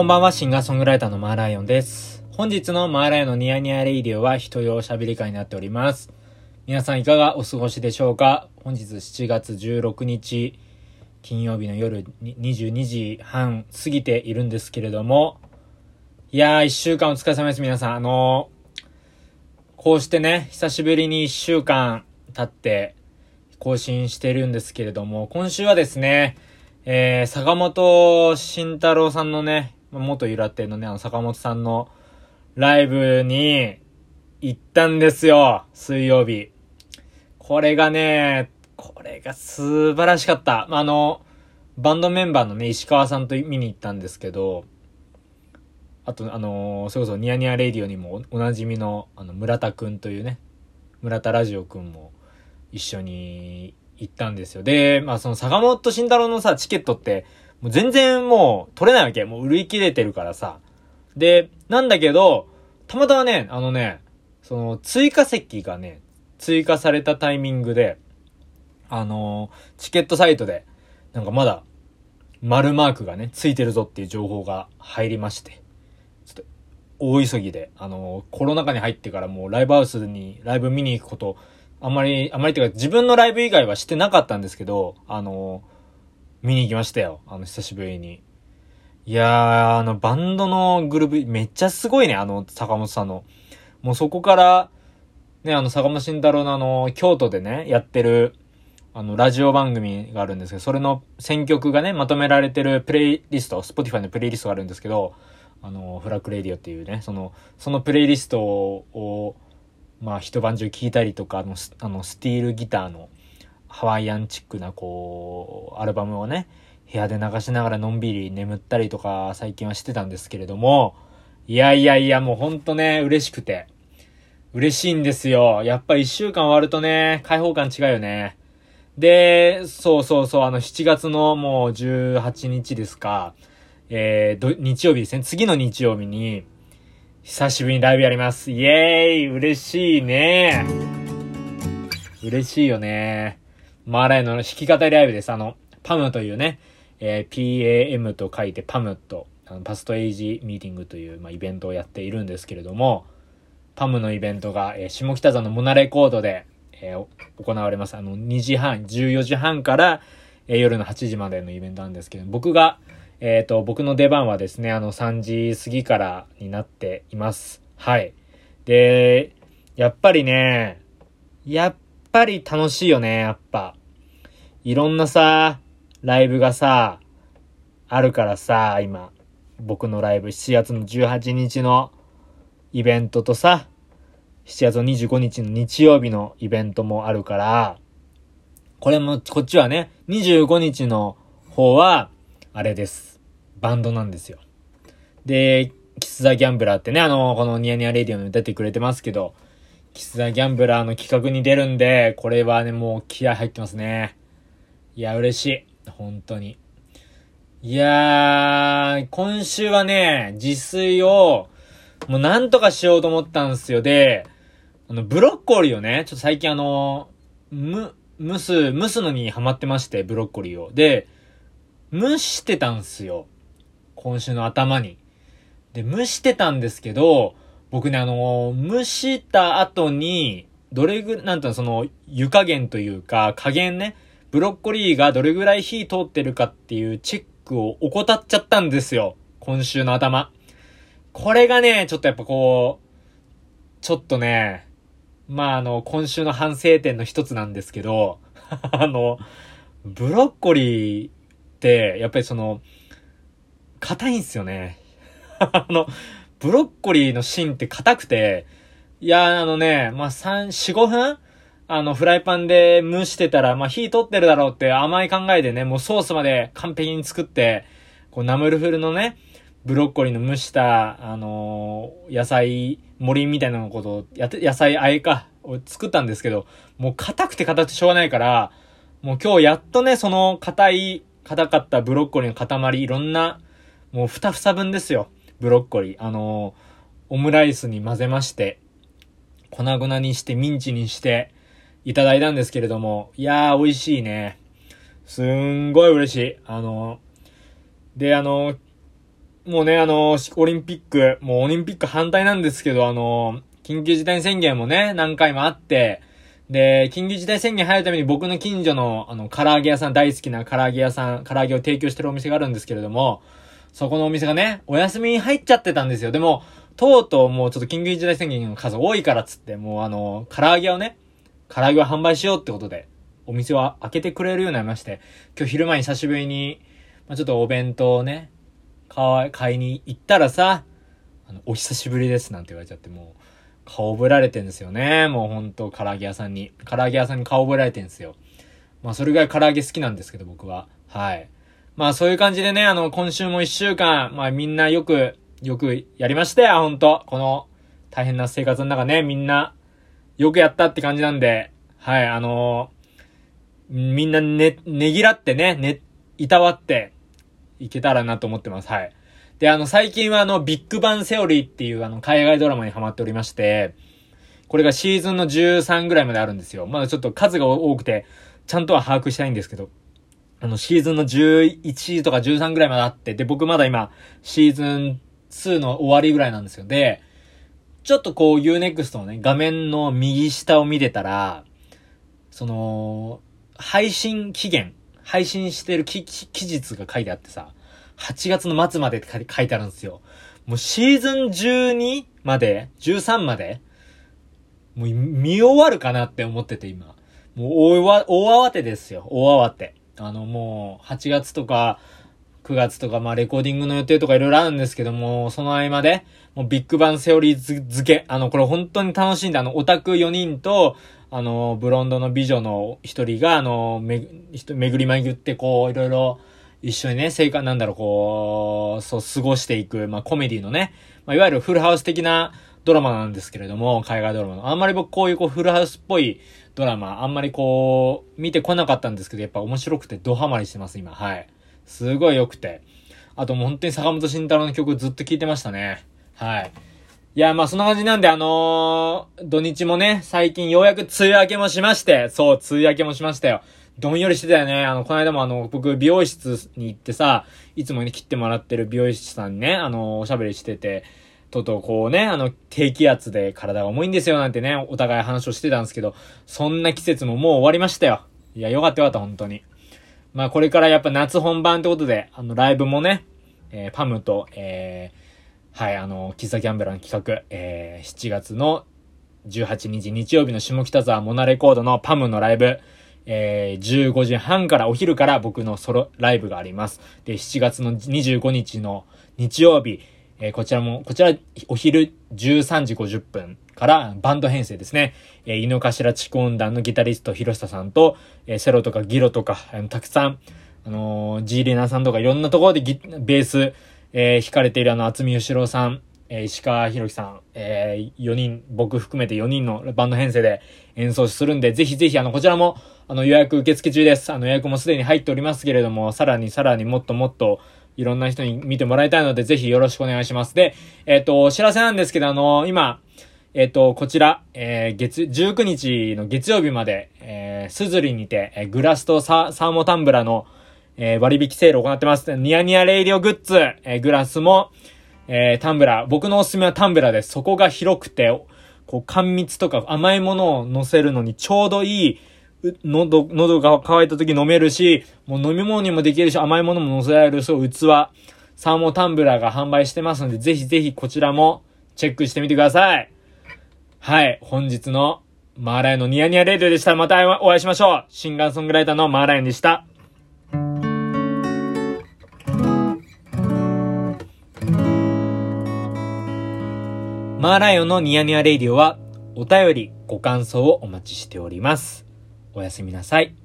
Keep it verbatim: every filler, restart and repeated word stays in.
こんばんは、シンガーソングライターのマーライオンです。本日のマーライオンのニヤニヤレイディオは人用おしゃべり会になっております。皆さんいかがお過ごしでしょうか。本日しちがつじゅうろくにち金曜日の夜にじゅうにじはん過ぎているんですけれども、いやーいっしゅうかんお疲れ様です。皆さん、あのー、こうしてね、久しぶりにいっしゅうかん経って更新してるんですけれども、今週はですね、えー、坂本慎太郎さんのね、元ゆら亭のね、あの坂本さんのライブに行ったんですよ、水曜日。これがね、これが素晴らしかった。あの、バンドメンバーのね、石川さんと見に行ったんですけど、あと、あのー、それこそニヤニヤレディオにもおなじみの、あの、村田くんというね、村田ラジオくんも一緒に行ったんですよ。で、まあその坂本慎太郎のさ、チケットって、もう全然もう取れないわけ。もう売り切れてるからさ。で、なんだけど、たまたまね、あのね、その追加席がね、追加されたタイミングで、あのー、チケットサイトで、なんかまだ、丸マークがね、ついてるぞっていう情報が入りまして、ちょっと、大急ぎで、あのー、コロナ禍に入ってからもうライブハウスにライブ見に行くこと、あんまり、あんまりっていうか自分のライブ以外はしてなかったんですけど、あのー、見に行きましたよ。あの、久しぶりに。いやー、あの、バンドのグループ、めっちゃすごいね、あの、坂本さんの。もうそこから、ね、あの、坂本慎太郎のあの、京都でね、やってる、あの、ラジオ番組があるんですけど、それの選曲がね、まとめられてるプレイリスト、Spotify のプレイリストがあるんですけど、あの、フラックレディオっていうね、その、そのプレイリストを、まあ一晩中聴いたりとか、あのス、あのスティールギターのハワイアンチックなこう、アルバムをね、部屋で流しながらのんびり眠ったりとか最近はしてたんですけれども、いやいやいや、もうほんとね、嬉しくて。嬉しいんですよ。やっぱ一週間終わるとね、開放感違うよね。で、そうそうそう、あのしちがつのもうじゅうはちにちですか、えー、日曜日ですね、次の日曜日に、久しぶりにライブやります。イエーイ、嬉しいね。嬉しいよね。マーライの弾き語りライブです。あの、パム というね、えー、パム と書いて パム と、あのパストエイジミーティングという、まあ、イベントをやっているんですけれども、パム のイベントが、えー、下北沢のモナレコードで、えー、行われます。あの、にじはん、じゅうよじはんから、えー、夜のはちじまでのイベントなんですけど、僕が、えっと、僕の出番はですね、あのさんじ過ぎからになっています。はい。で、やっぱりね、やっぱり楽しいよね、やっぱ。いろんなさ、ライブがさ、あるからさ、今、僕のライブ、しちがつのじゅうはちにちのイベントとさ、しちがつのにじゅうごにちの日曜日のイベントもあるから、これも、こっちはね、にじゅうごにちの方は、あれです。バンドなんですよ。で、キス・ザ・ギャンブラーってね、あの、このニヤニヤレディオに出てくれてますけど、キス・ザ・ギャンブラーの企画に出るんで、これはね、もう気合入ってますね。いや、嬉しい。本当に。いやー、今週はね、自炊を、もうなんとかしようと思ったんですよ。で、あの、ブロッコリーをね、ちょっと最近あの、む、蒸す、蒸すのにハマってまして、ブロッコリーを。で、蒸してたんすよ。今週の頭に。で、蒸してたんですけど、僕ね、あのー、蒸した後に、どれぐらい、なんていうの、その、湯加減というか、加減ね、ブロッコリーがどれぐらい火通ってるかっていうチェックを怠っちゃったんですよ。今週の頭。これがね、ちょっとやっぱこう、ちょっとね、まあ、あの、今週の反省点の一つなんですけど、あの、ブロッコリー、で、やっぱりその、硬いんすよね。あの、ブロッコリーの芯って硬くて、いや、あのね、まあ、さん、よん、ごふんあの、フライパンで蒸してたら、まあ、火取ってるだろうって甘い考えでね、もうソースまで完璧に作って、こう、ナムルフルのね、ブロッコリーの蒸した、あのー、野菜、盛りみたいなことを、やって、野菜あえか、を作ったんですけど、もう硬くて硬くてしょうがないから、もう今日やっとね、その硬い、硬かったブロッコリーの塊、いろんな、もう二房分ですよ。ブロッコリー。あのー、オムライスに混ぜまして、粉々にして、ミンチにして、いただいたんですけれども、いやー、美味しいね。すんごい嬉しい。あのー、で、あのー、もうね、あのー、オリンピック、もうオリンピック反対なんですけど、あのー、緊急事態宣言もね、何回もあって、で、緊急事態宣言入るために僕の近所の、あの、唐揚げ屋さん、大好きな唐揚げ屋さん、唐揚げを提供してるお店があるんですけれども、そこのお店がね、お休みに入っちゃってたんですよ。でも、とうとうもうちょっと緊急事態宣言の数多いからっつって、もうあの、唐揚げをね、唐揚げを販売しようってことで、お店は開けてくれるようになりまして、今日昼前に久しぶりに、まあ、ちょっとお弁当をね、買いに行ったらさ、あの、お久しぶりですなんて言われちゃって、もう、顔ぶられてんですよね。もうほんと、唐揚げ屋さんに。唐揚げ屋さんに顔ぶられてんですよ。まあ、それぐらい唐揚げ好きなんですけど、僕は。はい。まあ、そういう感じでね、あの、今週も一週間、まあ、みんなよく、よくやりましたよ、ほんと。この、大変な生活の中ね、みんな、よくやったって感じなんで、はい、あのー、みんなね、ねぎらってね、ね、いたわって、いけたらなと思ってます。はい。で、あの、最近はあの、ビッグバンセオリーっていうあの、海外ドラマにハマっておりまして、これがシーズンのじゅうさんぐらいまであるんですよ。まだちょっと数が多くて、ちゃんとは把握したいんですけど、あの、シーズンのじゅういちとかじゅうさんぐらいまであって、で、僕まだ今、シーズンにの終わりぐらいなんですよ。で、ちょっとこう、U-ネクスト のね、画面の右下を見てたら、その、配信期限、配信してる期日が書いてあってさ、はちがつの末までって書いてあるんですよ。もうシーズンじゅうにまで、じゅうさんまで、もう見終わるかなって思ってて今。もう大わ、大慌てですよ。大慌て。あのもうはちがつとかくがつとかまあレコーディングの予定とかいろいろあるんですけども、その合間で、もうビッグバンセオリー付け。あのこれ本当に楽しんで、あのオタクよにんと、あのブロンドの美女のひとりが、あの、め、巡り巡ってこういろいろ、一緒にね、生活なんだろう、こう、そう、過ごしていく、まあ、コメディのね、まあ、いわゆるフルハウス的なドラマなんですけれども、海外ドラマの。あんまり僕こういうこう、フルハウスっぽいドラマ、あんまりこう、見てこなかったんですけど、やっぱ面白くてドハマりしてます、今。はい。すごい良くて。あともう本当に坂本慎太郎の曲ずっと聴いてましたね。はい。いや、まあ、そんな感じなんで、あのー、土日もね、最近ようやく梅雨明けもしまして、そう、梅雨明けもしましたよ。どんよりしてたよね。あの、この間もあの、僕、美容室に行ってさ、いつもね、切ってもらってる美容師さんにね、あの、おしゃべりしてて、とうとうこうね、あの、低気圧で体が重いんですよ、なんてね、お互い話をしてたんですけど、そんな季節ももう終わりましたよ。いや、よかったよかった、本当に。まあ、これからやっぱ夏本番ってことで、あの、ライブもね、えー、パムと、えー、はい、あの、喫茶キャンベラの企画、えー、しちがつのじゅうはちにち日曜日の下北沢モナレコードのパムのライブ、えー、じゅうごじはんからお昼から僕のソロライブがあります。で、しちがつのにじゅうごにちの日曜日、えー、こちらも、こちらお昼じゅうさんじごじゅっぷんからバンド編成ですね。えー、井の頭地区音団のギタリスト広下さんと、えー、セロとかギロとか、えー、たくさん、あのー、ジーレナさんとかいろんなところでギベース、えー、弾かれているあの渥美義郎さん、えー、石川博樹さん、えー、よにん、僕含めてよにんのバンド編成で演奏するんで、ぜひぜひ、あの、こちらも、あの、予約受付中です。あの、予約もすでに入っておりますけれども、さらにさらにもっともっといろんな人に見てもらいたいので、ぜひよろしくお願いします。で、えっと、お知らせなんですけど、あの、今、えっと、こちら、えー、月、じゅうくにちの月曜日まで、えー、スズリにて、えー、グラスとサ、サーモタンブラの、えー、割引セールを行ってます。ニヤニヤレイディオグッズ、えー、グラスも、えー、タンブラー。僕のおすすめはタンブラーです。そこが広くて、こう、甘蜜とか甘いものを乗せるのにちょうどいい、喉、喉が渇いた時飲めるし、もう飲み物にもできるし、甘いものも乗せられる、そう、器、サーモタンブラーが販売してますので、ぜひぜひこちらもチェックしてみてください。はい。本日のマーライオンのニヤニヤレイディオでした。またお会いしましょう。シンガーソングライターのマーライオンでした。マーライオンのニヤニヤレイディオはお便りご感想をお待ちしております。おやすみなさい。